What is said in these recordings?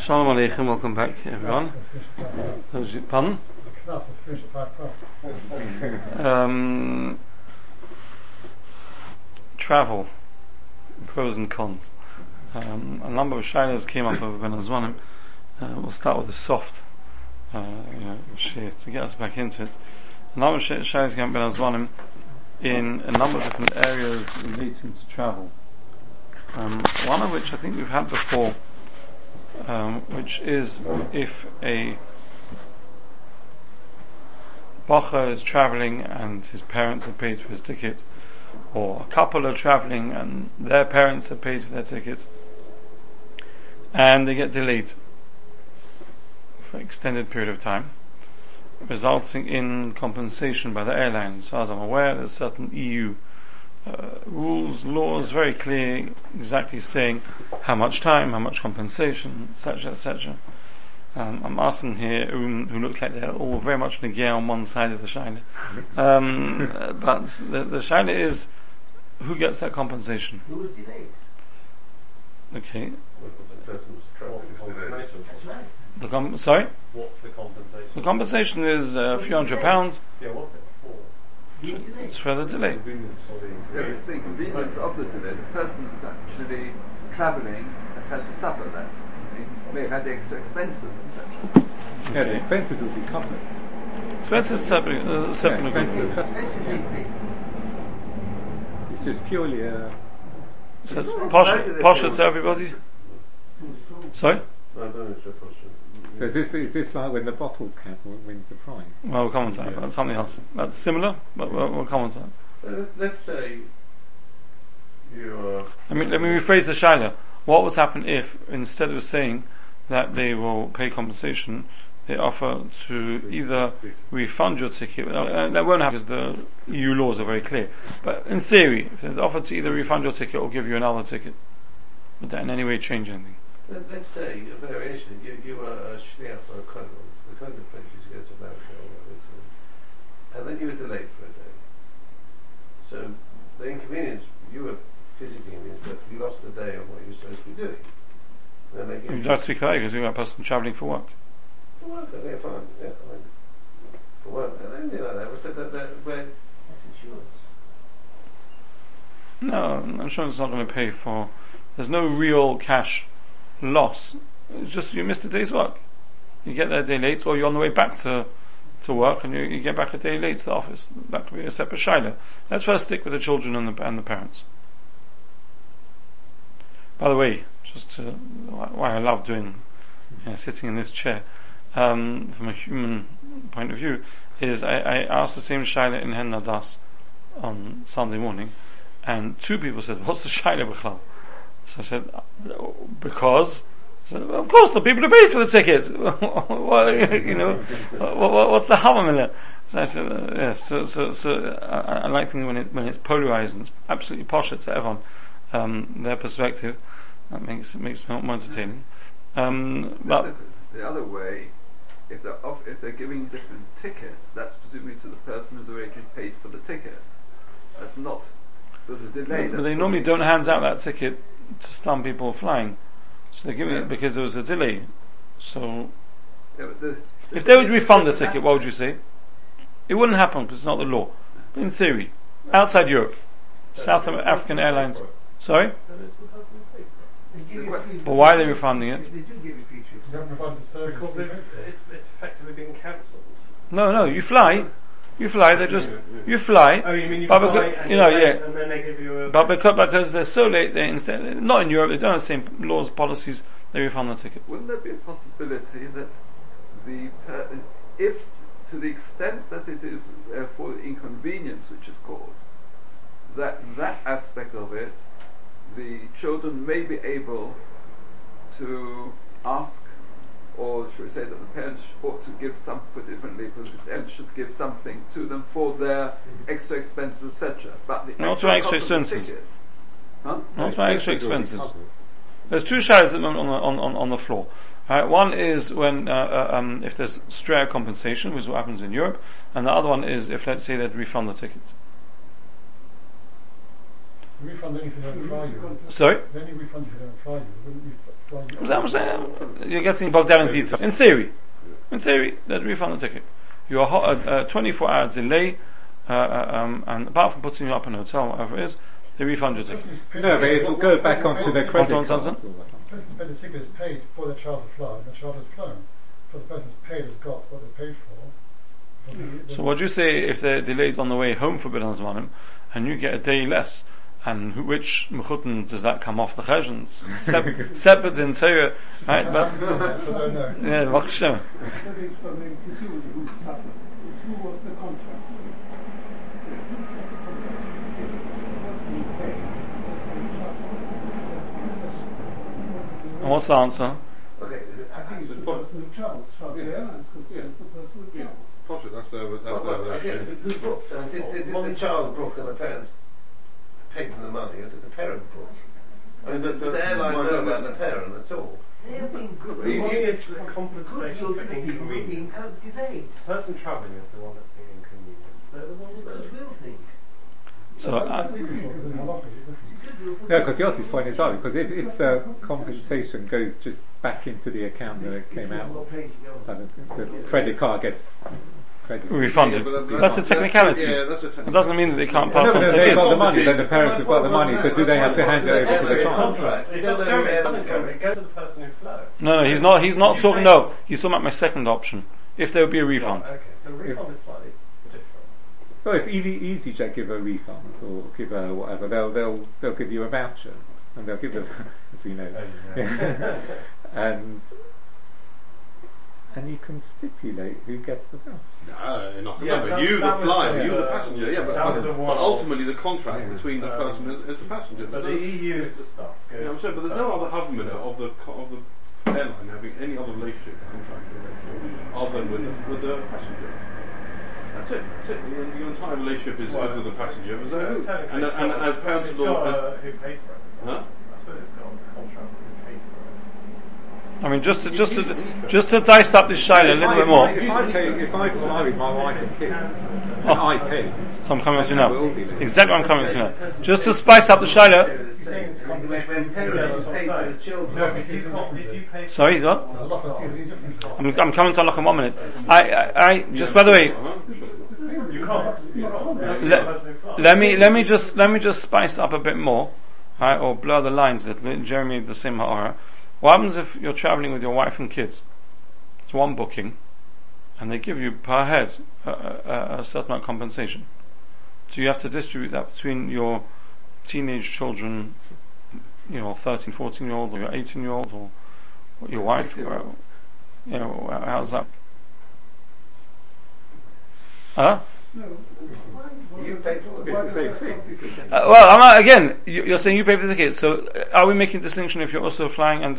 Shalom Aleichem, welcome back everyone. Pardon? Travel, pros and cons. A number of Shailas came up over Benazwanim. We'll start with the soft share to get us back into it. A number of Shailas came up Benazwanim in a number of different areas relating to travel. One of which I think we've had before, which is if a Bocher is travelling and his parents have paid for his ticket, or a couple are travelling and their parents have paid for their ticket, and they get delayed for an extended period of time, resulting in compensation by the airline. As far as I'm aware, there's certain EU rules, laws, very clear, exactly saying how much time, how much compensation, etc., etc. I'm asking here, who look like they're all very much negay on one side of the Shaila. But the Shaila is, who gets that compensation? Who was delayed? Okay. Sorry? What's the compensation? The compensation is a few £100. Yeah, what's it? It's for the delay. It's the inconvenience of the delay. The person who's actually travelling has had to suffer that. He may have had the extra expenses, etc. Okay. Yeah, the expenses would be covered. Expenses separate. It's just purely a. So it's posh to everybody. Sorry? No, I don't know, it's a posh. So is this like when the bottle cap wins the prize? Well, we'll come on to that. That's something else. That's similar, but we'll come on to that. Let's say you are... Let me rephrase the Shaila. What would happen if, instead of saying that they will pay compensation, they offer to either refund your ticket, that won't happen because the EU laws are very clear, but in theory, if they offer to either refund your ticket or give you another ticket, would that in any way change anything? Let's say a variation. You were a Shliach or a picodon. The picodon place you go to America or Italy, and then you were delayed for a day. So the inconvenience, you were physically inconvenienced, but you lost a day of what you were supposed to be doing. You'd have to be correct because you were a person travelling for work. For work, yeah, fine. Yeah, fine. For work, and anything like that. So where that's insurance. No, insurance is not going to pay for. There's no real cash loss. It's just you missed a day's work. You get there a day late, or you're on the way back to work and you get back a day late to the office. That could be a separate Shaila. Let's first stick with the children and the parents. By the way, just why I love doing sitting in this chair from a human point of view is I asked the same Shaila in Hen Nadas on Sunday morning, and two people said, "What's the Shaila b'chlal?" So I said, because? I said, well, of course, the people who paid for the tickets. What's the halvah in there? So I said, yes. So I like thinking when it's polarized and it's absolutely posh to everyone, their perspective, that makes it more entertaining. But the other way, if they're giving different tickets, that's presumably to the person who's already paid for the ticket. That's not. But they normally don't hand out that ticket to some people flying, so they're giving it because there was a delay. So, if they would refund the ticket, what would you say? It wouldn't happen because it's not the law. But in theory, outside Europe, South African Airlines. Sorry? But why are they refunding it? Because it's effectively being cancelled. No, you fly. You fly. Oh, you mean you fly, and then they give you a... But because they're so late, not in Europe, they don't have the same laws, policies, they refund the ticket. Wouldn't there be a possibility that if, to the extent that it is for the inconvenience which is caused, that aspect of it, the children may be able to ask, or should we say that the parents ought to give some, put it differently, the parents should give something to them for their extra expenses, etc. Not extra expenses. There's two shaylas on the floor. Right, one is when if there's stray compensation, which is what happens in Europe, and the other one is if, let's say, they'd refund the ticket. refund then if you don't try you. Sorry? Any refund if you don't try you. I'm saying, you're getting both guaranteed. In theory. In theory, that refund the ticket. You are 24 hour delay, and apart from putting you up in a hotel, whatever it is, they refund your ticket. No, but it'll go back onto their credit card. The ticket is paid for the child to fly, and the child has flown. So the person's paid has got what they paid for. So what do you say if they're delayed on the way home for Benazwanim, and you get a day less? And which mechutin does that come off the cheshvan? Separate entire, right? But yeah, Bocher. And what's the answer? Okay, I think it's the person who travels. The airlines concerns the person who travels. Possibly that's their. Did the child brook and the parents paid for the money, or did the parent brook? I mean, does the airline know about the parent at all? They have been good. It's the compensation for inconvenience. The person travelling is the one that's being inconvenienced. They're the ones that will think. So, no, because Yossi's point is right, because if the compensation goes just back into the account that it came out, the credit card gets refunded. That's a technicality. It doesn't mean that they can't pass on to the kids. They've got the money, then the parents have got the money, so do they have to hand it over to the child? It goes to the person who flows. No, he's not talking, no, he's talking about my second option. If there would be a refund. Okay, so refund is slightly different. Well, if EasyJet give a refund or give a whatever, they'll give you a voucher, and they'll give them, as we know, and you can stipulate who gets the voucher. No, not remember you the flyer, you the passenger. Yeah, but ultimately the contract between the person and the passenger. But the EU is the stuff. I'm sure, but there's no other government of the airline having any other relationship contract other than with the passenger. That's it. Your entire relationship is with the passenger. And as parents, it's got who paid for it. Huh? I suppose it's got a contract who paid for it. I mean, just to dice up this Shaila a little bit more. If I fly with my wife and kids, I pay. So I'm coming to you now. Exactly what I'm coming to now. Just to spice up the Shaila. Sorry, what? I'm coming to Alav Hashalom 1 minute. I just by the way. You can't. Let me just spice up a bit more, right? Or blur the lines a little bit. Jeremy, the Simcha aura. What happens if you're travelling with your wife and kids? It's one booking, and they give you per head a certain amount of compensation. So you have to distribute that between your teenage children, 13, 14-year-old, or your 18-year-old, or your wife, or, how's that? Huh? You pay for the ticket. You're saying you pay for the ticket. So, are we making a distinction if you're also flying and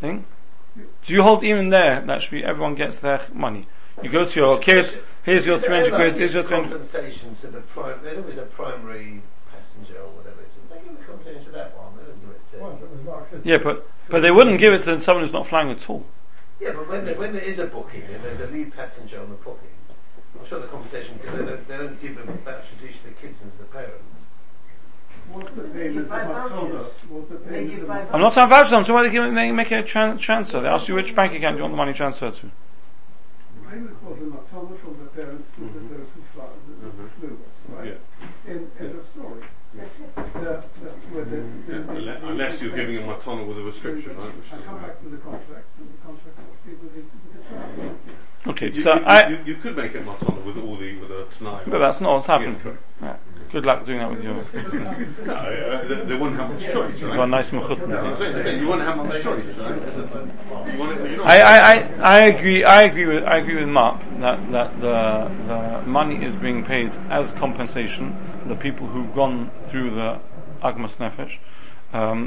thing? Do you hold even there? That should be everyone gets their money. You go to your kids. Here's your 300 quid. Here's your 20. Compensation to the prime. There's always a primary passenger or whatever. They give the compensation to that one. They don't do it to. Yeah, but they wouldn't give it to someone who's not flying at all. Yeah, but when there is a booking and there's a lead passenger on the booking. I'm sure the compensation, because they don't give them that tradition to the kids and to the parents. What's the payment? I'm not talking vouchers, I'm talking about they make a transfer. They ask you which bank account you want the money transferred to. The payment was an autonomy from the parents to the those who fly, right? Yeah. End of story. Yeah. That's where unless you're giving them autonomy with a restriction, right? I come back to the contract, and the contract was paid with the child. Okay, you could make it matana with a tonight. But that's not what's happened. Yeah. Good luck doing that with your. No, they wouldn't have much choice, right? You've got a nice mechutin. You wouldn't have much choice, right? I agree with Mark that the money is being paid as compensation for the people who've gone through the Agmas Nefesh.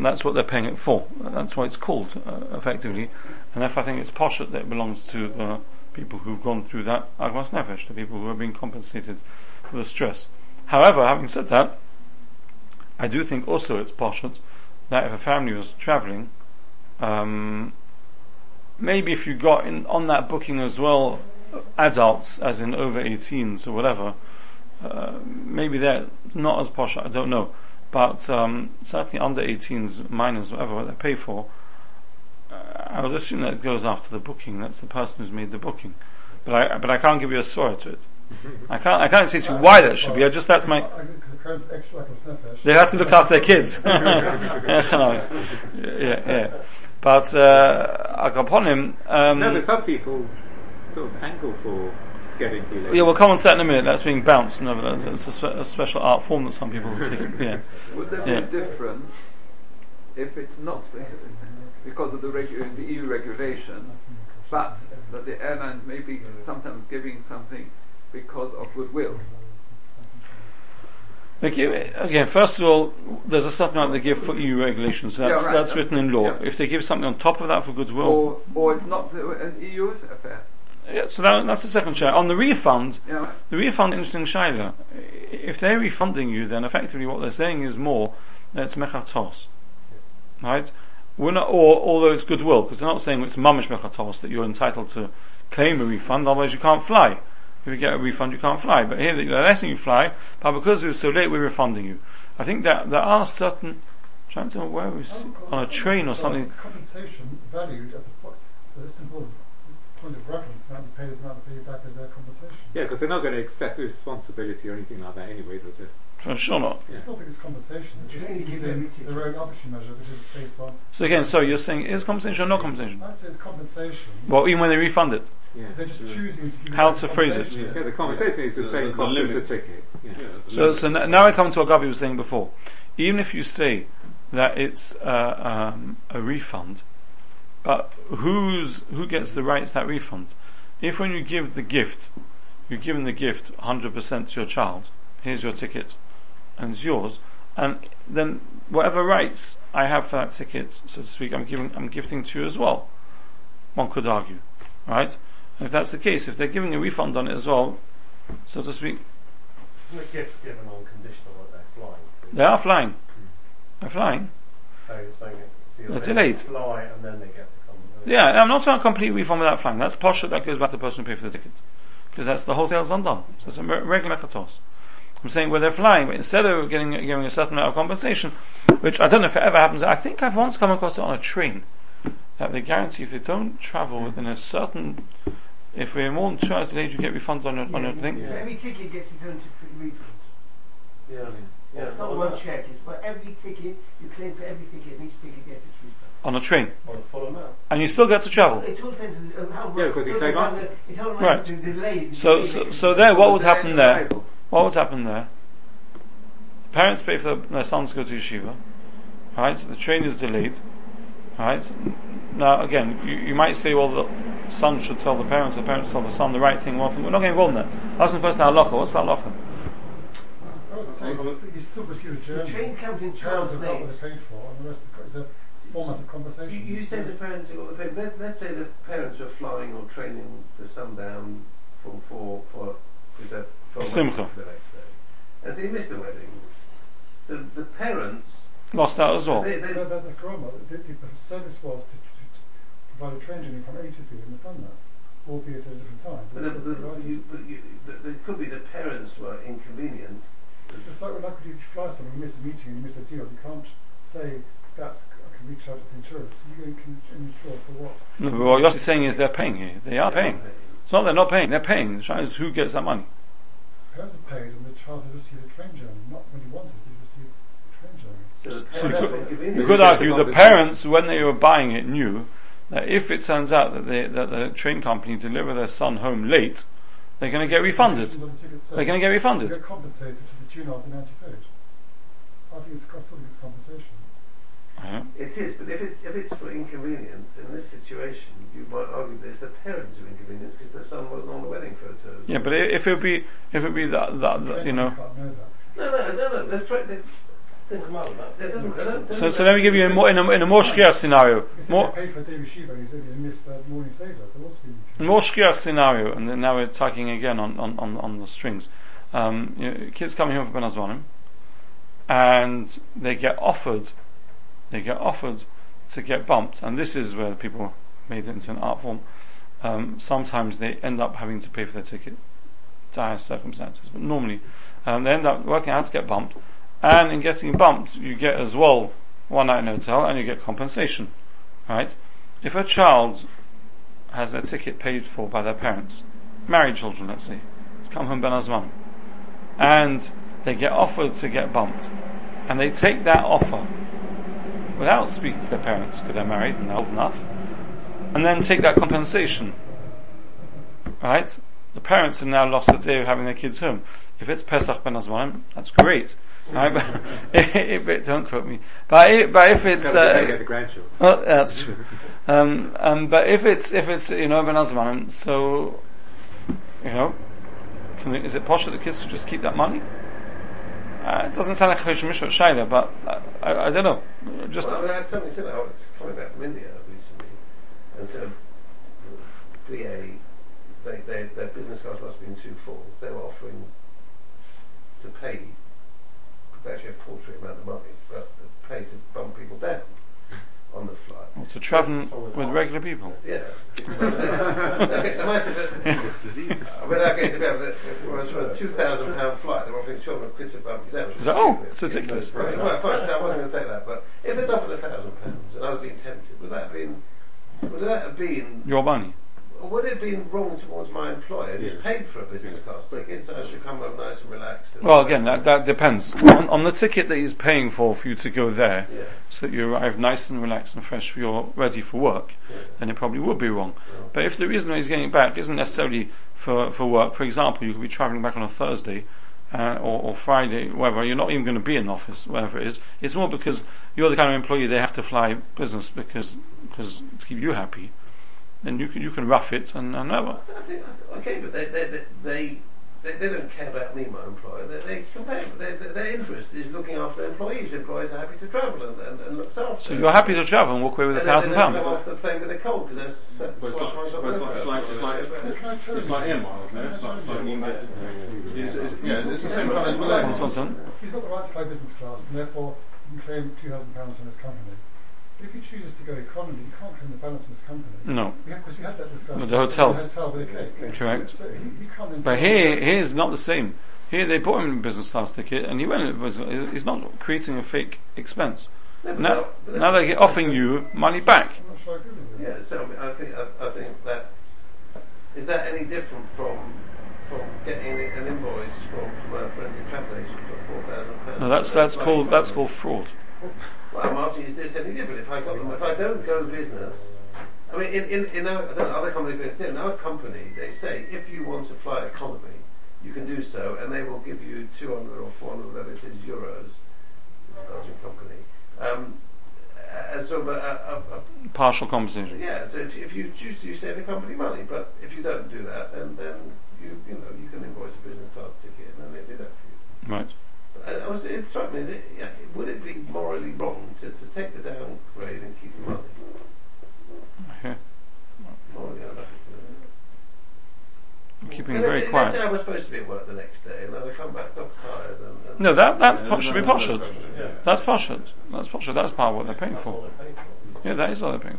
That's what they're paying it for. That's why it's called effectively, and therefore I think it's poshet that it belongs to the people who've gone through that Agmas Nefesh, the people who are being compensated for the stress. However, having said that, I do think also it's poshet that if a family was travelling, maybe if you got in on that booking as well, adults as in over 18s or whatever, Maybe they're not as posh, I don't know, but certainly under 18s, minors, whatever they pay for, I would assume that it goes after the booking. That's the person who's made the booking, but I can't give you a swear to it. I can't say to you why that should be. I just, that's my. They have to look after their kids. Yeah. But upon him. No, but some people sort of angle for getting delayed. Yeah, we'll come on to that in a minute. That's being bounced. No, it's a special art form that some people will take. Yeah. Would there be a difference if it's not because of the EU regulations, but that the airline may be sometimes giving something because of goodwill? Again, first of all, there's a certain amount they give for EU regulations. That's written in law. Yeah. If they give something on top of that for goodwill, or it's not an EU affair. Yeah, so that's the second share. On the refund, the refund, interesting Shaila. If they're refunding you, then effectively what they're saying is more that it's mechatos, right? We're not, although it's goodwill, because they're not saying it's mamish mechatos that you're entitled to claim a refund. Otherwise, you can't fly. If you get a refund, you can't fly. But here, they're letting you fly, but because it was so late, we're refunding you. I think that there are certain, I'm trying to know where we see, on a train or something. It's compensation valued at the point, the simple point of reference, the amount you paid is the amount you paid back as their compensation. Yeah, because they're not going to accept responsibility or anything like that anyway, they'll just. Sure not. Yeah. It's not because it's compensation, it's just their own option measure, which is based on. So again, so you're saying, is compensation or not compensation? I'd say it's compensation. Well, even when they refund it. Yeah. They're just choosing to how to phrase it. Yeah, the compensation is the same cost as the ticket. Yeah. Yeah, so now I come to what Gavi was saying before. Even if you say that it's a refund, but who gets the rights to that refund? If when you give the gift, you're giving the gift 100% to your child, here's your ticket, and it's yours, and then whatever rights I have for that ticket, so to speak, I'm gifting to you as well. One could argue, right? And if that's the case, if they're giving a refund on it as well, so to speak, the gift's given on condition on what they're flying to. They are flying. They're flying. So you're saying they're delayed. Fly and then they get the compensation. Yeah, I'm not trying to complete refund without flying. That's posh. That goes back to the person who paid for the ticket, because that's the whole sale's undone. So it's a regular mechatos. I'm saying where they're flying, but instead of giving a certain amount of compensation, which I don't know if it ever happens. I think I've once come across it on a train, that they guarantee if they don't travel within a certain, if we're more than 2 hours delayed, you get refunded on your thing. Yeah. Every ticket gets its own refund. Yeah. It's not one check, it's for every ticket, you claim for every ticket, and each ticket gets its refund. On a train. On a full amount. And you still get to travel. It all depends on how because you claim on it. It's all right. Delayed. So there, what would happen there? What would happen there? The parents pay for their sons to go to Yeshiva, right? The train is delayed, right? Now again, you might say, well, the son should tell the parents, the parents tell the son the right thing, wrong thing. We're not getting involved in that. Ask the first now, halacha. What's that halacha? The train comes in child's name. Format of conversation. You said the parents. Let's say the parents are flying or training the son down for Simcha. The next day. And so he missed the wedding. So the parents lost out as well. The grandma, the service was to provide a train journey from A to B, and they've done that, albeit at a different time. But it could be the parents were inconvenienced. It's like when you fly somewhere, you miss a meeting, and you miss a deal. You can't say that's. Reach out to the insurance. You can insure for what? No, but what you're saying is they're paying here. They are paying. It's not they're not paying. They're paying. The challenge is who gets that money. Parents are paid, and the child has received a train journey. Not when he wanted, he received a train journey. So you could argue the parents, when they were buying it, knew that if it turns out that the train company deliver their son home late, they're going to get refunded. They're going to get refunded. They're compensated to the tune of the 90%. I think it's cost something as compensation. Mm-hmm. It is, but if it's for inconvenience in this situation, you might argue that it's the parents who are inconvenienced because their son wasn't on the wedding photos. Yeah, but if it be that you know. No. Think about that. So let me give you a more shkiach scenario. More shkiach scenario, and then now we're tugging again on the strings. Kids coming home from Benazwanim, and they get offered. To get bumped, and this is where people made it into an art form. Sometimes they end up having to pay for their ticket, dire circumstances, but normally they end up working out to get bumped, and in getting bumped you get as well one night in a hotel and you get compensation, right? If a child has their ticket paid for by their parents, married children, let's say, it's come home Benazwanim, and they get offered to get bumped, and they take that offer without speaking to their parents because they're married and they're old enough, and then take that compensation, right? The parents have now lost the day of having their kids home. If it's Pesach ben Azmanim, that's great, right? But if it, don't quote me. But if it's well, that's true. But if it's ben Azmanim, so is it possible the kids could just keep that money? It doesn't sound like Chodesh Mishra or Shaila, but I don't know. Just I totally see how it's coming back from India recently, and so VA, their business class must have been too full. They were offering to pay, actually a paltry amount of money, but pay to bump people down on the flight. Well, to travel with regular people. Yeah. I mean, on a £2,000 flight, they're offering £200 to bump you down. Oh, it's ridiculous. Right. Well, fine, so I wasn't going to take that, but if they'd offered £1,000 and I was being tempted, would that have been your money? Would it have been wrong towards my employer who's paid for a business class ticket, so I should come home nice and relaxed? And well, again, that depends. On the ticket that he's paying for you to go there, so that you arrive nice and relaxed and fresh, you're ready for work, then it probably would be wrong. Yeah. But if the reason why he's getting back isn't necessarily for work, for example, you could be travelling back on a Thursday or Friday, wherever, you're not even going to be in the office, wherever it is. It's more because you're the kind of employee they have to fly business because to keep you happy. Then you can rough it and whatever. Okay, but they don't care about me, my employer. They compare. Their interest is looking after their employees. Employees are happy to travel and looked after. So you're happy to travel and walk away with £1,000. They don't come off the plane with a cold because it's like air miles. No, it's the same kind as Malaysia. He's got the right to fly business class, and therefore you can claim £2,000 on his company. If he chooses to go economy, you can't claim the balance of his company. No. Because we had that discussion. But the hotels. Correct. So he can't. But here is not the same. Here they bought him a business class ticket and he went. He's not creating a fake expense. No, now they're offering you money back. I'm not sure I agree with you. Yeah, so I think that is that any different from getting an invoice from a friendly travel agent for £4,000? No, that's called fraud. Well, I'm asking, is this any different? If I don't go business, I mean, in other companies, in our company, they say if you want to fly economy, you can do so, and they will give you 200 or 400, whatever it is, euros. Belgian company, as sort of a partial compensation. Yeah. So if you choose to, you save the company money, but if you don't do that, then you can invoice a business class ticket, and then they do that for you. Right. It struck me, would it be morally wrong to take the downgrade and keep the money? Yeah. I'm keeping very quiet. Let's say I was supposed to be at work the next day, and then I come back, I'm tired. And no, that should be poshut. Yeah. That's poshut. That's poshut. That's part of what they're paying for. Yeah, that is what they're paying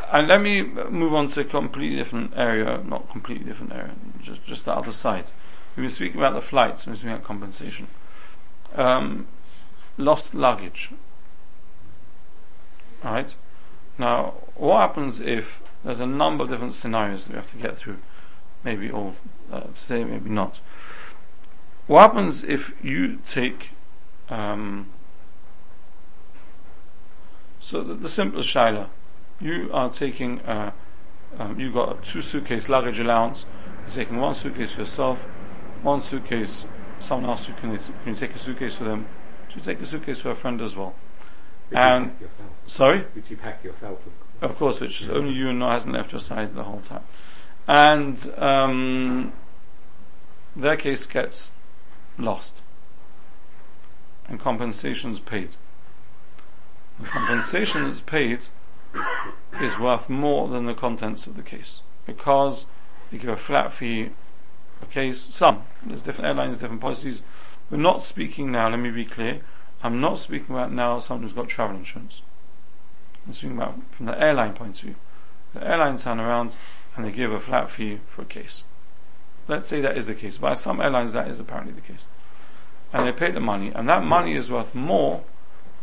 for. And let me move on to a not completely different area, just the other side. We were speaking about the flights, we were speaking about compensation. Lost luggage. Alright? Now, what happens if there's a number of different scenarios that we have to get through? Maybe all today, maybe not. What happens if you take... so the simplest shaila, you are taking... you've got a 2 suitcase luggage allowance, you're taking 1 suitcase for yourself, 1 suitcase, someone else, can you take a suitcase for them? Do you take a suitcase for a friend as well? Which you pack yourself. Of course, which is only you and hasn't left your side the whole time. And their case gets lost. And compensation's paid. The compensation that's paid is worth more than the contents of the case. Because they give a flat fee there's different airlines, different policies. We're not speaking now, let me be clear, I'm not speaking about now someone who's got travel insurance. I'm speaking about from the airline point of view. The airlines turn around and they give a flat fee for a case. Let's say that is the case. By some airlines that is apparently the case. And they pay the money, and that money is worth more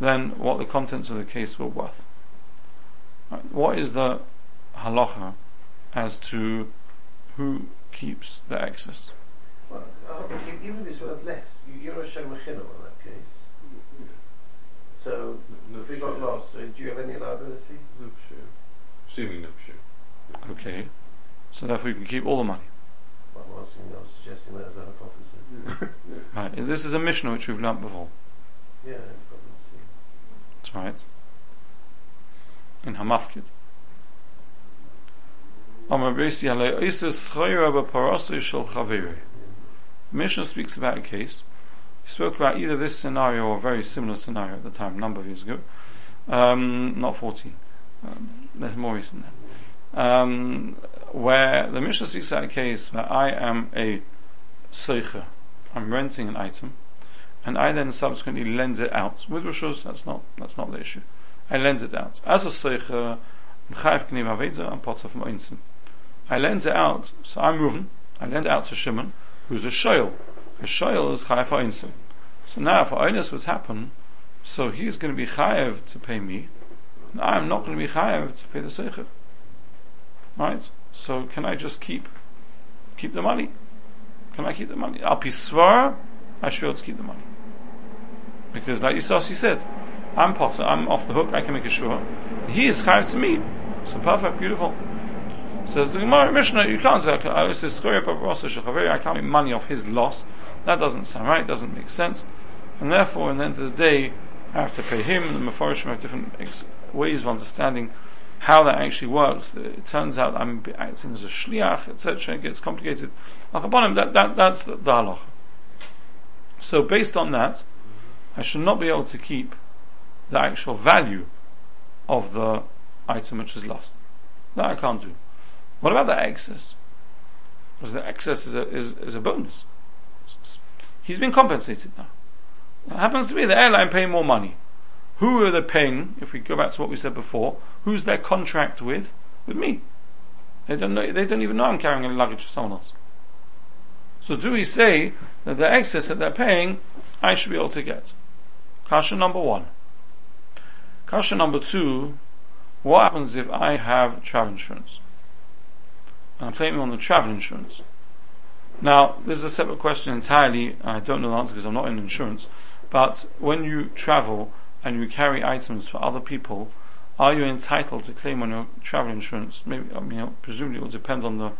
than what the contents of the case were worth. Right. What is the halacha as to who keeps the excess? Well, even if it's worth less, you're a shomer in that case. So, if you got lost, do you have any liability? No, sure. Assuming no, sure. Okay. So therefore you can keep all the money. Well, I was suggesting that as a hypothesis. Yeah. Right. This is a Mishnah which we've learnt before. Yeah, no problem. That's right. In Hamafkid. The Mishnah speaks about a case. We spoke about either this scenario or a very similar scenario at the time, a number of years ago. Not 14. That's more recent then. Where the Mishnah speaks about a case where I am a seicha. I'm renting an item, and I then subsequently lends it out. With rishus, that's not the issue. I lends it out. As a seicha, I lend it out, so I'm Reuven, I lend it out to Shimon, who's a shoel. A shoel is chayav oneis. So now if oneis would happen, so he's going to be chayav to pay me, and I'm not going to be chayav to pay the seicha. Right? So can I just keep the money? Can I keep the money? Al pi svara, I should be able to keep the money. Because like Yisasi said, I'm potter, I'm off the hook, I can make a shua. He is chayav to me. So perfect, beautiful. Says the Gemara Mishnah, you can't say, I can't make money off his loss. That doesn't sound right, doesn't make sense. And therefore, in the end of the day, I have to pay him, and the Mephoroshim have different ways of understanding how that actually works. It turns out I'm acting as a shliach, etc. It gets complicated. That's the halacha. So based on that, I should not be able to keep the actual value of the item which is lost. That I can't do. What about the excess? Because the excess is a bonus. He's been compensated now. It happens to be the airline paying more money. Who are they paying? If we go back to what we said before, who's their contract with? With me. They don't even know I'm carrying any luggage for someone else. So do we say that the excess that they're paying, I should be able to get? Kasha number one. Kasha number two, what happens if I have travel insurance? And I'm claiming on the travel insurance. Now, this is a separate question entirely. I don't know the answer because I'm not in insurance. But when you travel and you carry items for other people, are you entitled to claim on your travel insurance? Maybe, presumably it will depend on the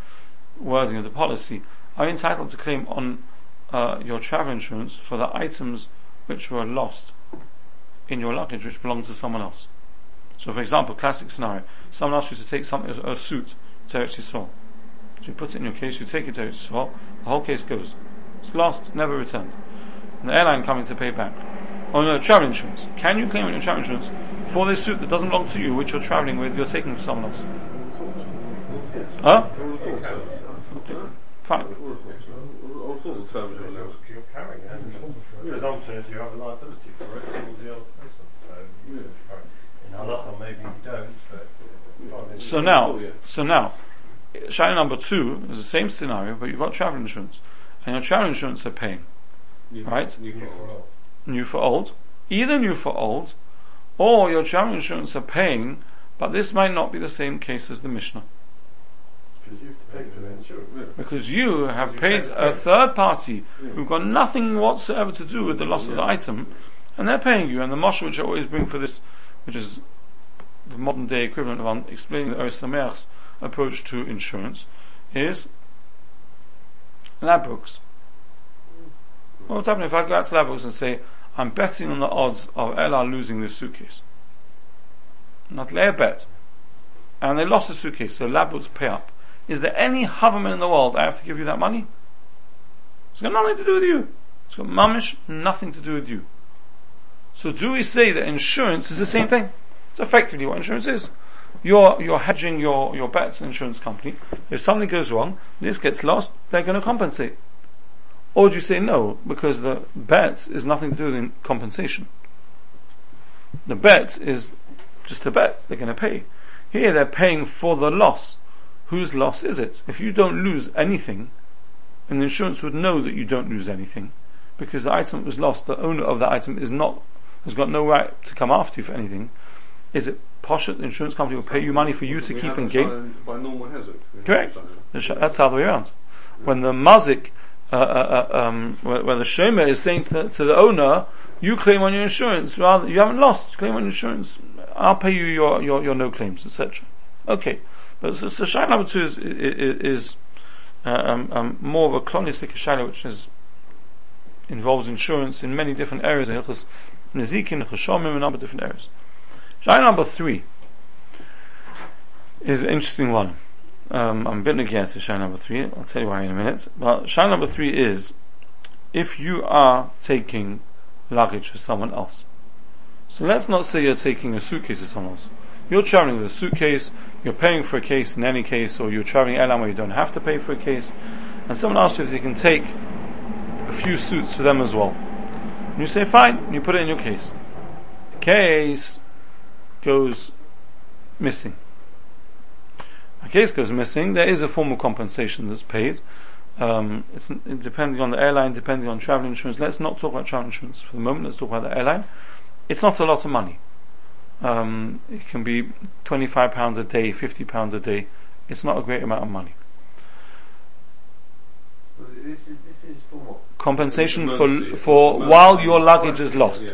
wording of the policy. Are you entitled to claim on your travel insurance for the items which were lost in your luggage, which belonged to someone else? So, for example, classic scenario: someone asks you to take something, a suit, to Eretz Yisrael. So you put it in your case, you take it to Eretz Yisrael, the whole case goes. It's lost, never returned. And the airline coming to pay back. Oh no, travel insurance. Can you claim on your travel insurance for this suit that doesn't belong to you, which you're travelling with, you're taking from someone else? Huh? Okay. Fine. There's alternatives, you have a liability for it. In halacha, maybe you don't, but So now, Shaila number two is the same scenario, but you've got travel insurance, and your travel insurance are paying, right? New for old, either new for old, or your travel insurance are paying, but this might not be the same case as the Mishnah, because you have paid a third party who've got nothing whatsoever to do with the loss of the item, and they're paying you. And the mashal which I always bring for this, which is the modern day equivalent of explaining the shomer's approach to insurance, is Ladbrokes. What would happen if I go out to Ladbrokes and say, I'm betting on the odds of LR losing this suitcase? Not lay a bet. And they lost the suitcase, so Ladbrokes pay up. Is there any hoverman in the world I have to give you that money? It's got nothing to do with you. It's got mamish nothing to do with you. So do we say that insurance is the same thing? It's effectively what insurance is. You're hedging your bets, an insurance company. If something goes wrong, this gets lost, they're going to compensate. Or do you say no, because the bet is nothing to do with compensation. The bet is just a bet, they're going to pay. Here they're paying for the loss. Whose loss is it? If you don't lose anything, and the insurance would know that you don't lose anything, because the item was lost, the owner of the item has got no right to come after you for anything. Is it poshet? The insurance company will pay you money for you to keep and gain. By normal hazard. Correct. That's the other way around. Yeah. When the mazik, when the shomer is saying to the owner, you claim on your insurance, rather you haven't lost, claim on your insurance, I'll pay you your no claims, etc. Okay. But so shaila number two is more of a klonistic shaila, which involves insurance in many different areas, and hilchos nezikin, hilchos shomim, and a number of different areas. Shaila number three is an interesting one. I'm a bit against shaila number three. I'll tell you why in a minute. But shaila number three is, if you are taking luggage for someone else. So let's not say you're taking a suitcase for someone else. You're traveling with a suitcase, you're paying for a case in any case, or you're traveling airline where you don't have to pay for a case, and someone asks you if they can take a few suits for them as well. And you say fine, and you put it in your case. The case goes missing. A case goes missing, there is a form of compensation that's paid. It's depending on the airline, depending on travel insurance. Let's not talk about travel insurance for the moment, let's talk about the airline. It's not a lot of money. It can be £25 a day, £50 a day. It's not a great amount of money. This is for what? Compensation for while your luggage is lost,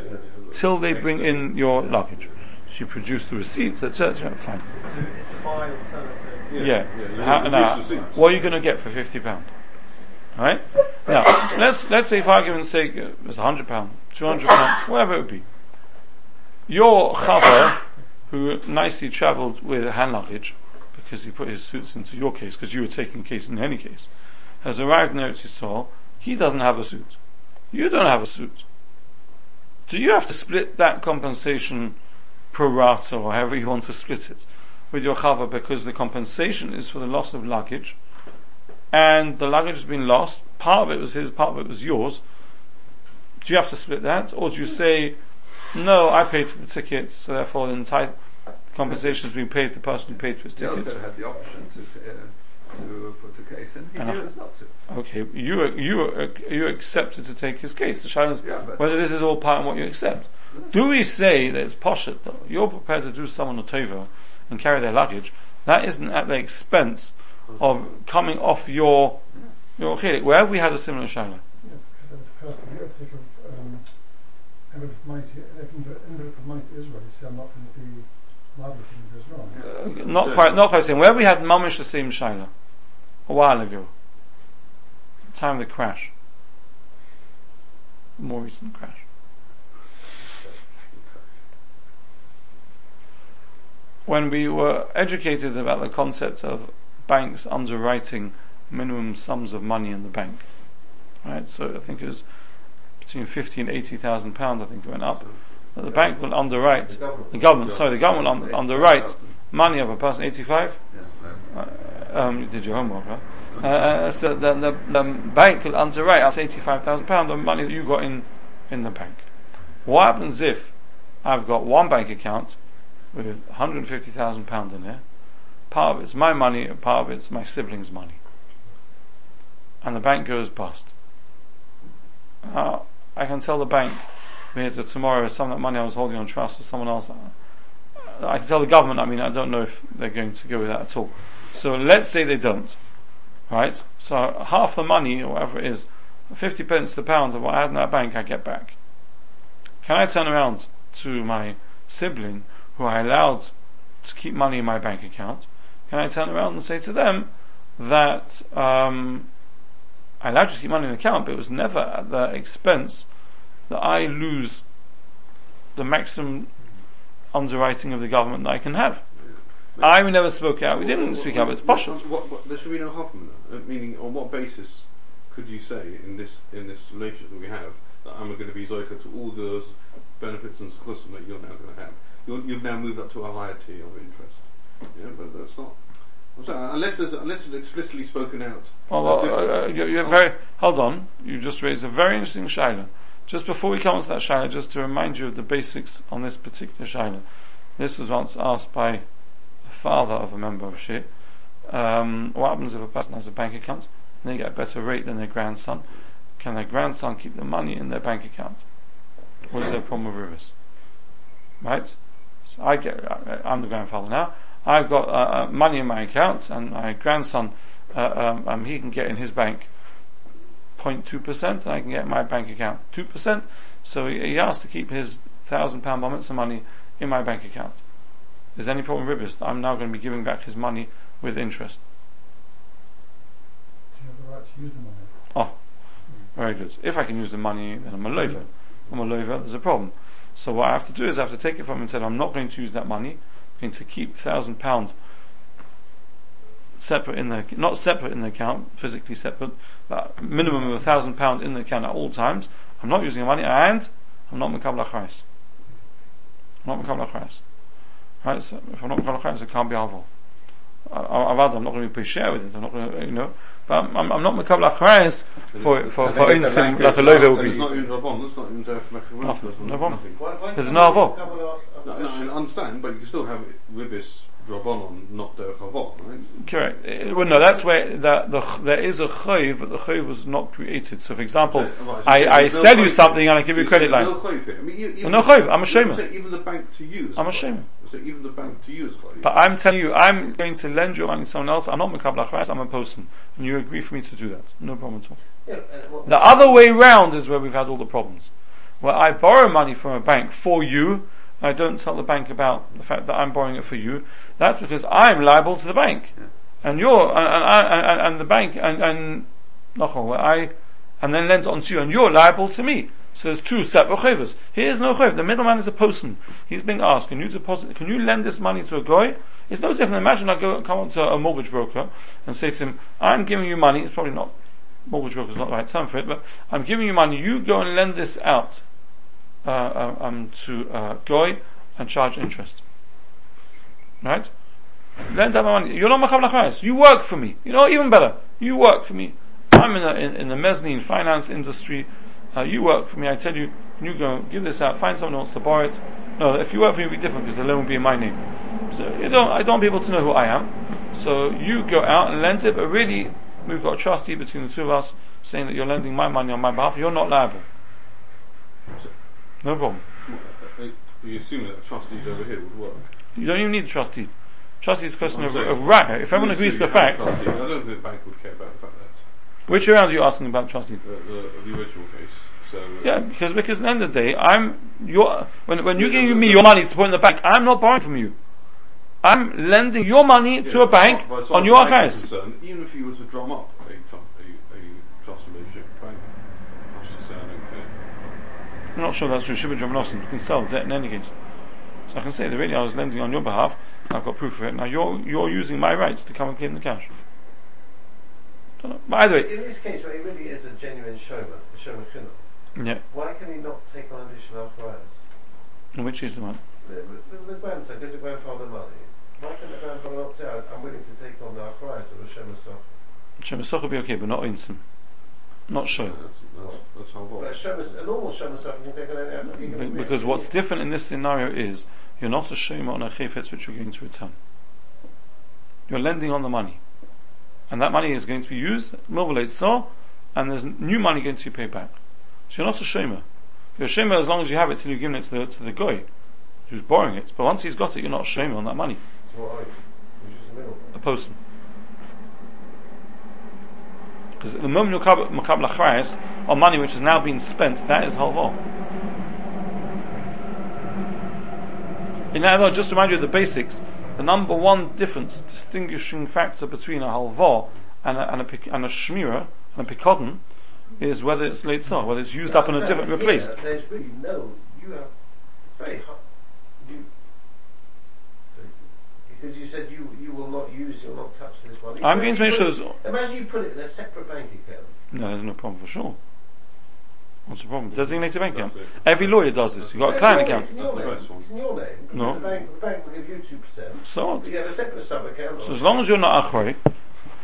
till they bring in your luggage. She produced the receipts, etc. Fine. What are you going to get for £50? All right. Now let's say, for argument's sake, it's £100, £200, whatever it would be. Your chaver, who nicely travelled with hand luggage, because he put his suits into your case, because you were taking case in any case, has arrived in Eretz Yisrael. He doesn't have a suit. You don't have a suit. Do you have to split that compensation pro rata, or however you want to split it, with your chaver, because the compensation is for the loss of luggage, and the luggage has been lost, part of it was his, part of it was yours? Do you have to split that, or do you say, no, I paid for the tickets, so therefore the entire compensation has been paid to the person who paid for his tickets? He also had the option to put the case in, he chose not to. Okay, you accepted to take his case. The challenge is whether this is all part of what you accept. Do we say that it's poshet, you're prepared to do someone a tova and carry their luggage? That isn't at the expense of coming off your chilek. Where have we had a similar shaila? Yeah, because the person who had taken envelope of money to Israel, so I'm not going to be liable for anything that goes wrong. Not quite the same. Where have we had mamish the same shaila? A while ago. The time of the crash. The more recent crash. When we were educated about the concept of banks underwriting minimum sums of money in the bank, right? So I think it was between £50,000 and £80,000. I think it went up. But the bank will underwrite the government will underwrite money of a person 85. You did your homework, right? So the bank will underwrite up to £85,000 of money that you got in the bank. What happens if I've got one bank account with £150,000 in there, part of it's my money and part of it's my sibling's money, and the bank goes bust? Now I can tell the bank later tomorrow some of that money I was holding on trust with someone else. I can tell the government, I don't know if they're going to go with that at all, so let's say they don't, right? So half the money, or whatever it is, 50 pence to the pound of what I had in that bank, I get back. Can I turn around to my sibling, who I allowed to keep money in my bank account, can I turn around and say to them that I allowed you to keep money in the account, but it was never at the expense that I lose the maximum underwriting of the government that I can have? Yeah. I never spoke out. We didn't speak out. It's poshet. There should be no Hoffman. Meaning, on what basis could you say in this relationship that we have that I'm going to be zoicha to all those benefits and chasna that you're now going to have? You've now moved up to a higher tier of interest. Yeah, but that's not. I'm sorry, unless it's explicitly spoken out. Hold on. You just raised a very interesting shaila. Just before we come on to that shaila, just to remind you of the basics on this particular shaila. This was once asked by the father of a member of Shia. What happens if a person has a bank account they get a better rate than their grandson. Can their grandson keep the money in their bank account? What is their problem with Ribbis? Right? So I'm the grandfather now. I've got money in my account, and my grandson, he can get in his bank 0.2%, and I can get in my bank account 2%. So he asked to keep his £1,000 moments of money in my bank account. Is there any problem with Ribbis? I'm now going to be giving back his money with interest. Do you have the right to use the money? Oh, very good. If I can use the money, then I'm a lover. I'm a lover, there's a problem. So what I have to do is I have to take it from him and say, I'm not going to use that money. I'm going to keep £1,000 separate in the, not separate in the account, physically separate, but minimum of £1,000 in the account at all times. I'm not using the money, and I'm not mekabel Achrayus. I'm not mekabel Achrayus. Right? So if I'm not mekabel Achrayus, I can't be halvah. Rather, I'm not going to be share with it. I'm not going to, but I'm not mekabel Achrayus for instance, like a lover would be. It's not even rabon. It's not even rabon. There's no rabon. I understand, but you can still have Ribbis rabon, not the chavon, right? Correct. Well, no, that's where there is a chayav, but the chayav was not created. So, for example, I sell you something and I give you a credit line. No chayav. I'm a shomer. Even the bank to you. I'm a shomer. So even the bank to you is chayav. But I'm telling you, I'm going to lend your money to someone else. I'm not mekabel Achrayus. I'm a person, and you agree for me to do that. No problem at all. Yeah, the other way round is where we've had all the problems. Where I borrow money from a bank for you. I don't tell the bank about the fact that I'm borrowing it for you. That's because I'm liable to the bank, and you're and the bank and then lends it on to you, and you're liable to me. So there's two separate chayvas. Here is no chayv. The middleman is a person. He's being asked, can you lend this money to a guy? It's no different. Imagine I come on to a mortgage broker and say to him, I'm giving you money. It's probably not, mortgage broker is not the right term for it, but I'm giving you money. You go and lend this out to goy and charge interest. Right? Lend out my money. You're not mekabel Achrayus. You work for me. You know, even better. You work for me. I'm in the mezzanine finance industry. You work for me. I tell you, you go give this out. Find someone who wants to borrow it. No, if you work for me, it'll be different because the loan will be in my name. So I don't want people to know who I am. So you go out and lend it, but really, we've got a trustee between the two of us saying that you're lending my money on my behalf. You're not liable. No problem. You assume that trustees over here would work. You don't even need a trustee. Trustee's a question of right. If everyone agrees to the facts. I don't think the bank would care about that. Which round are you asking about trustee? The original case. So, yeah, because at the end of the day, when you're giving me your money to put in the bank, I'm not borrowing from you. I'm lending your money to a bank on your house. Even if you were to drum up a trust relationship bank, I'm not sure that's true. Shibud Rav, you can sell debt in any case. So I can say that really I was lending on your behalf, and I've got proof of it. Now you're using my rights to come and claim the cash. Don't know. But either way, in this case, where he really is a genuine shomer chinam. Yeah. Why can he not take on additional rights? Which is the one? The grandson gives the grandfather money. Why can the grandfather not say, I'm willing to take on the rights of a shomer soch? Shomer soch will be okay, but not insum. Not shoel. Because what's different in this scenario is you're not a shomer on a chifetz which you're going to return. You're lending on the money, and that money is going to be used and there's new money going to be paid back. So you're not a shomer. You're a shomer as long as you have it till you're giving it to the guy who's borrowing it. But once he's got it, you're not a shomer on that money. So what are you? You're just a middleman. A person. Because at the moment you're mekabel Achrayus on money which has now been spent, that is halvah. And now I'll just remind you of the basics. The number one difference, distinguishing factor between a halvah and a shmira and a picodon is whether it's leitzah, whether it's used up and replaced. There's really you have very hard. Because you said you will not use, you'll not touch this money. I'm going to make sure imagine you put it in a separate bank account. No, there's no problem for sure. What's the problem? Designated bank account. Every lawyer does this. You've got a client account. It's in your name. No. The bank will give you 2%. So you have a separate sub-account. So as long as you're not Achrayus,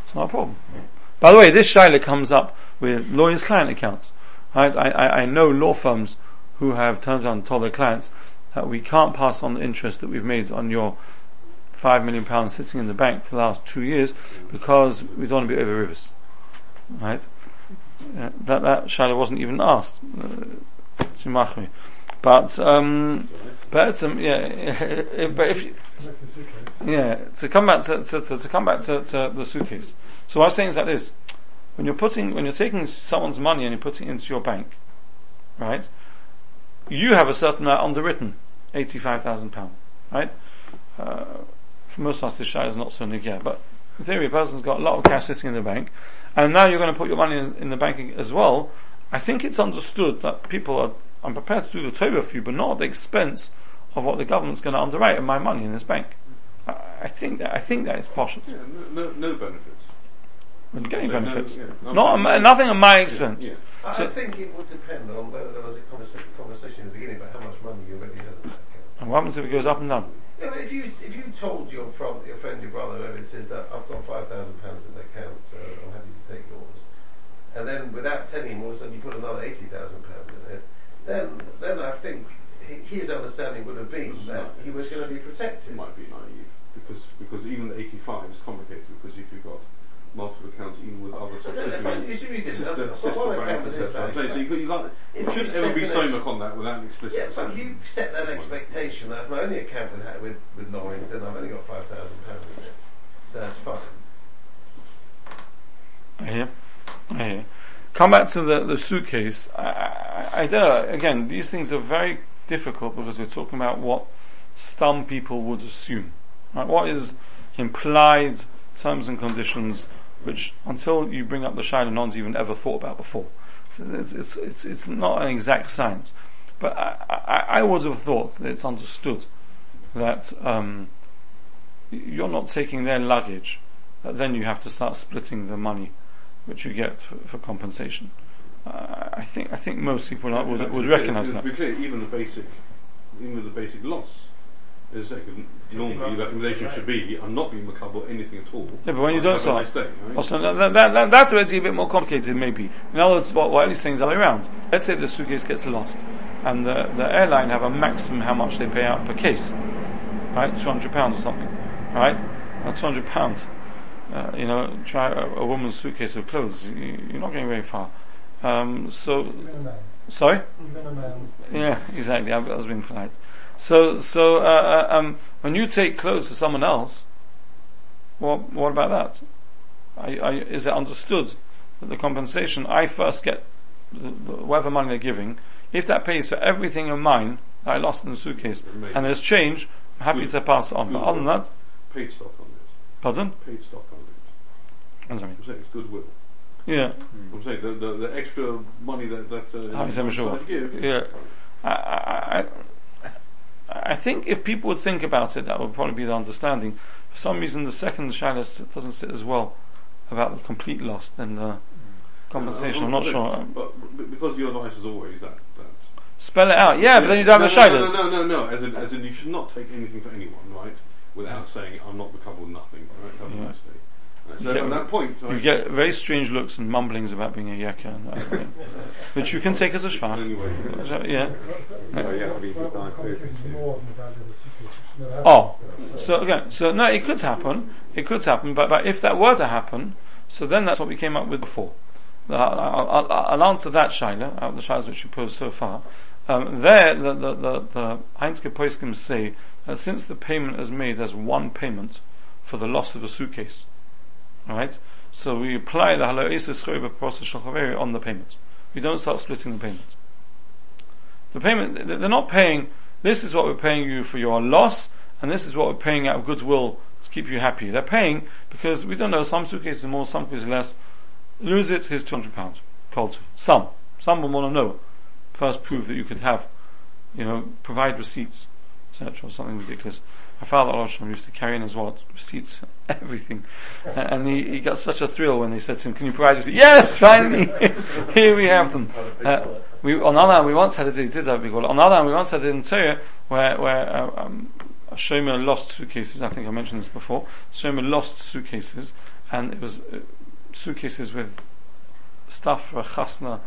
it's not a problem. Yeah. By the way, this Shaila comes up with lawyers' client accounts. I know law firms who have turned around and told their clients that we can't pass on the interest that we've made on your £5 million sitting in the bank for the last 2 years because we don't want to be over Ribbis. right? That Shaila wasn't even asked. To come back to the suitcase. So what I'm saying is that this: when you're taking someone's money and you're putting it into your bank, right? You have a certain amount underwritten, £85,000, right? For most of us, this Shaila is not so negia, but in theory, a person's got a lot of cash sitting in the bank, and now you're going to put your money in the bank as well. I think it's understood that people I'm prepared to do the Torah for you, but not at the expense of what the government's going to underwrite of my money in this bank. I think that is posh. Yeah, no benefits. We're getting benefits. Nothing at my expense. Yeah, yeah. So I think it would depend on whether there was a conversation in the beginning about how much money you already had in that account. And what happens if it goes up and down? Yeah, but if you told your friend, your brother, whoever it is, that I've got £5,000 in the account, so I'm happy to take yours. And then without telling him, all of a sudden you put another £80,000 in it. Then I think his understanding would have been that he was going to be protected. It might be naive because even the 85 is complicated, because if you've got multiple accounts, even with other subsidiary sister banks, etc. So you shouldn't ever be so much on that without an explicit. Yeah, but you set that expectation that my only account with Norings, and I've only got £5,000 in it, so that's fine. I hear. Come back to the suitcase. I don't know. Again, these things are very difficult because we're talking about what some people would assume, right? What is implied terms and conditions, which until you bring up the Shaila, no one's even ever thought about before. So it's not an exact science, but I would have thought that it's understood that you're not taking their luggage. That then you have to start splitting the money which you get for compensation. I think most people would recognise that. To be clear, even the basic loss is exactly normally the recommendation should be, I'm not being makabel anything at all. Yeah, but when you don't start, right? Also, that's already a bit more complicated, maybe. In other words, what at least things are around. Let's say the suitcase gets lost, and the airline have a maximum how much they pay out per case, right? £200 or something, right? Now £200. Try a woman's suitcase of clothes. You're not going very far. Sorry? Even a man's. Yeah, exactly. I was being polite. So, when you take clothes for someone else, well, what about that? Is it understood that the compensation I first get, whatever money they're giving, if that pays for everything of mine that I lost in the suitcase, and there's change, I'm happy to pass it on. But other than that, paid stock on this. Pardon? Paid stock on it. What does that mean? I'm saying it's goodwill. Yeah. I'm saying the extra money that give. Yeah. I think if people would think about it, that would probably be the understanding. For some reason, the second Shaila doesn't sit as well about the complete loss than the compensation. I'm not sure. But because your advice is always that. Spell it out. Yeah, but then you don't have the Shailas. No. As in, you should not take anything for anyone, right? Without saying, I'm not becoming nothing. Right? Yeah. So at that point, you get very strange looks and mumblings about being a yekka and that thing, which you can take as a shvach. Anyway, yeah. So it could happen. But if that were to happen, so then that's what we came up with before. I'll answer that Shaila, out of the Shailas which you posed so far. The Heinzke Poiskim say that since the payment is made as one payment for the loss of a suitcase, right? So we apply the halayesis choiva process shalchaveri on the payment. We don't start splitting the payment. The payment, they're not paying, this is what we're paying you for your loss, and this is what we're paying out of goodwill to keep you happy. They're paying, because we don't know, some suitcases are more, some suitcases less. Lose it, here's £200. Cold. Some will want to know. First proof that you could have, provide receipts, etc., or something ridiculous. My father, Alav Hashalom, used to carry in his wallet receipts for everything, and he got such a thrill when they said to him, "Can you provide receipts?" Yes, finally, here we have them. On the other hand, we once had it in Torah where a shomer lost suitcases. I think I mentioned this before. Shomer lost suitcases, and it was suitcases with stuff for a chasna.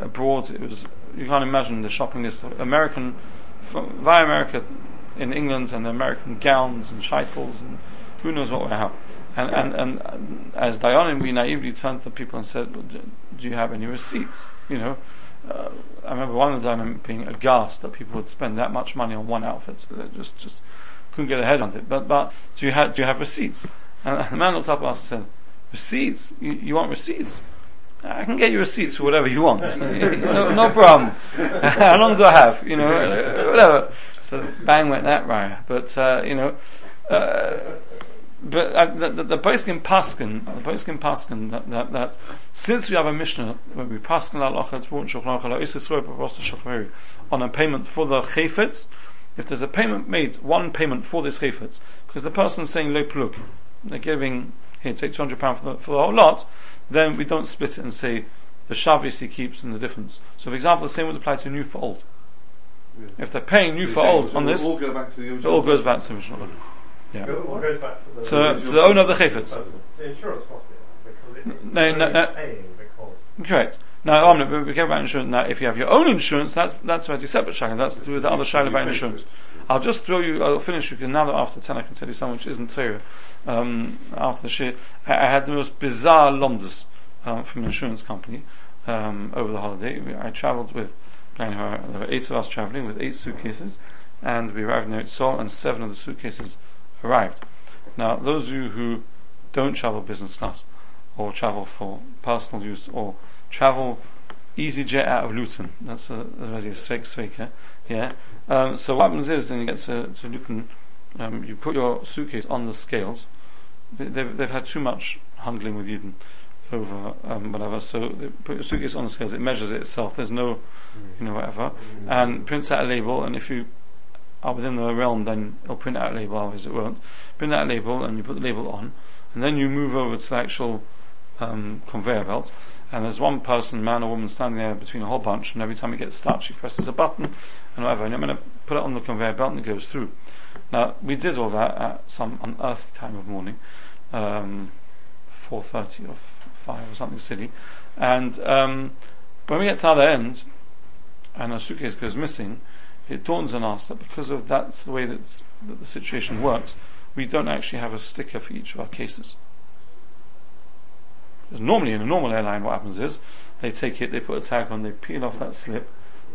Abroad, it was, you can't imagine the shopping list. American, via America in England, and American gowns and shaitels and Who knows what will happen? And as Dayanim, we naively turned to the people and said, well, do you have any receipts? You know, I remember one of the Dayanim being aghast that people would spend that much money on one outfit, so they just couldn't get ahead on it. But do you have receipts? And the man looked up at us and said, receipts? You want receipts? I can get you receipts for whatever you want. No problem. How long do I have? You know, whatever. So bang went that right. But the Poskim Paskin that since we have a Mishnah where we Paskin la'lochad on a payment for the chifetz, if there's a payment made, one payment for this chifetz, because the person's saying lo pluk, they're giving here, take £200 for the whole lot, then we don't split it and say the shavis he keeps and the difference. So for example, the same would apply to new for old. Yeah. If they're paying new for old on this, it all goes back to the original order. Yeah. Goes back to the owner of the chifetz. The insurance company. No. Correct. Now, we care about insurance. Now, if you have your own insurance, that's a separate shaila. That's to do with the other shaila about insurance. I'll finish with you now that after 10 I can tell you something which isn't Torah. After the shir, I had the most bizarre lomdas from an insurance company over the holiday. I travelled with, there were 8 of us travelling with 8 suitcases, and we arrived in Otzoll and 7 of the suitcases arrived. Now, those of you who don't travel business class, or travel for personal use, or travel EasyJet out of Luton. That's a seicha. Yeah. So what happens is, then you get to Luton, you put your suitcase on the scales. They've had too much hungling with Yidden over whatever. So they put your suitcase on the scales. It measures it itself. There's no, whatever, and prints out a label. And if you are within the realm, then it'll print out a label. Otherwise, it won't. Print out a label, and you put the label on, and then you move over to the actual conveyor belt. And there's one person, man or woman, standing there between a whole bunch, and every time it gets stuck, she presses a button, and whatever, and I'm going to put it on the conveyor belt, and it goes through. Now, we did all that at some unearthly time of morning, 4:30 or 5 or something silly, and when we get to the other end, and our suitcase goes missing, it dawns on us that because of that's the way that the situation works, we don't actually have a sticker for each of our cases. Normally in a normal airline what happens is they take it, they put a tag on, they peel off that slip,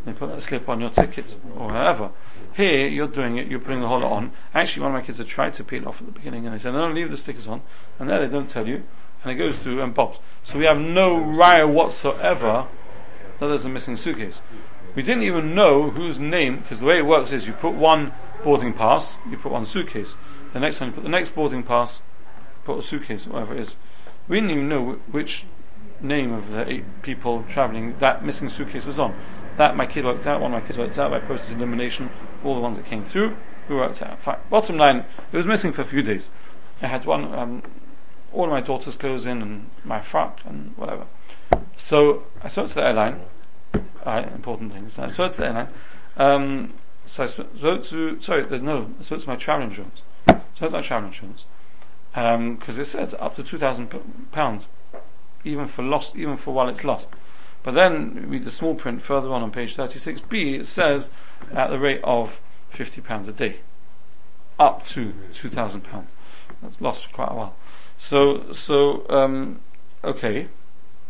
they put that slip on your ticket or whatever. Here you're doing it, you're putting the whole lot on. Actually, one of my kids had tried to peel off at the beginning and they said, no, leave the stickers on, and there they don't tell you, and it goes through and bobs. So we have no raya whatsoever that there's a missing suitcase. We didn't even know whose name, because the way it works is you put one boarding pass, you put one suitcase, the next time you put the next boarding pass, put a suitcase, whatever it is. We didn't even know which name of the 8 people travelling that missing suitcase was on. That my kid worked out, one of my kids worked out by process of elimination, all the ones that came through, we worked out. In fact, bottom line, it was missing for a few days. I had one, all of my daughter's clothes in, and my frock, and whatever. So, I spoke to the airline, important things, I spoke to the airline, I spoke to my travel insurance. Because it said up to £2,000, even for while it's lost. But then read the small print further on page 36b. It says at the rate of £50 a day, up to £2,000. That's lost for quite a while. So okay,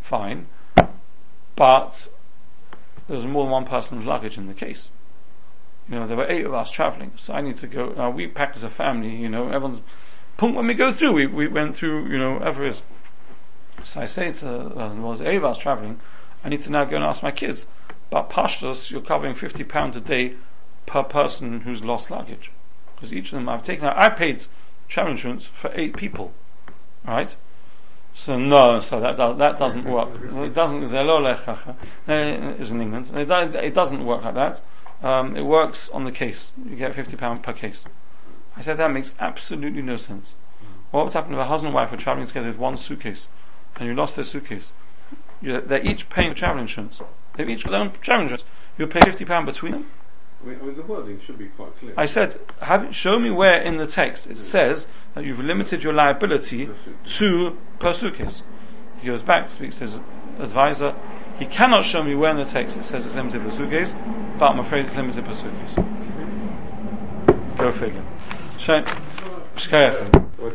fine. But there was more than one person's luggage in the case. There were 8 of us travelling, so I need to go. Now we pack as a family. Everyone's. When we go through, we went through, everywhere. So I say to the husband, well, there's 8 of us travelling, I need to now go and ask my kids, but pashtos, you're covering £50 a day per person who's lost luggage. Because each of them I've taken out, I paid travel insurance for 8 people. Right? So that doesn't work. It doesn't, it's in England. It doesn't work like that. It works on the case. You get £50 per case. I said, that makes absolutely no sense. What would happen if a husband and wife were travelling together with one suitcase, and you lost their suitcase? They're each paying for travel insurance. They've each got their own travel insurance. You'll pay £50 between them? The wording should be quite clear. I said, show me where in the text it says that you've limited your liability to per suitcase. He goes back, speaks to his advisor. He cannot show me where in the text it says it's limited per suitcase, but I'm afraid it's limited per suitcase. Go figure. Shkayach.